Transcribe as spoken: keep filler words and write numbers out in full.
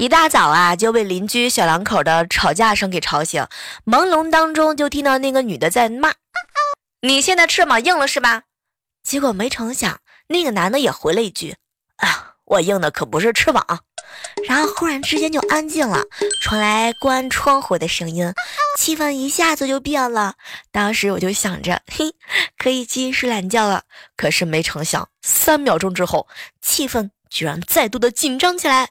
一大早啊，就被邻居小两口的吵架声给吵醒，朦胧当中就听到那个女的在骂：“你现在翅膀硬了是吧？”结果没成想，那个男的也回了一句：“啊，我硬的可不是翅膀。”然后忽然之间就安静了，传来关窗户的声音，气氛一下子就变了。当时我就想着，嘿，可以继续懒觉了。可是没成想，三秒钟之后，气氛居然再度的紧张起来。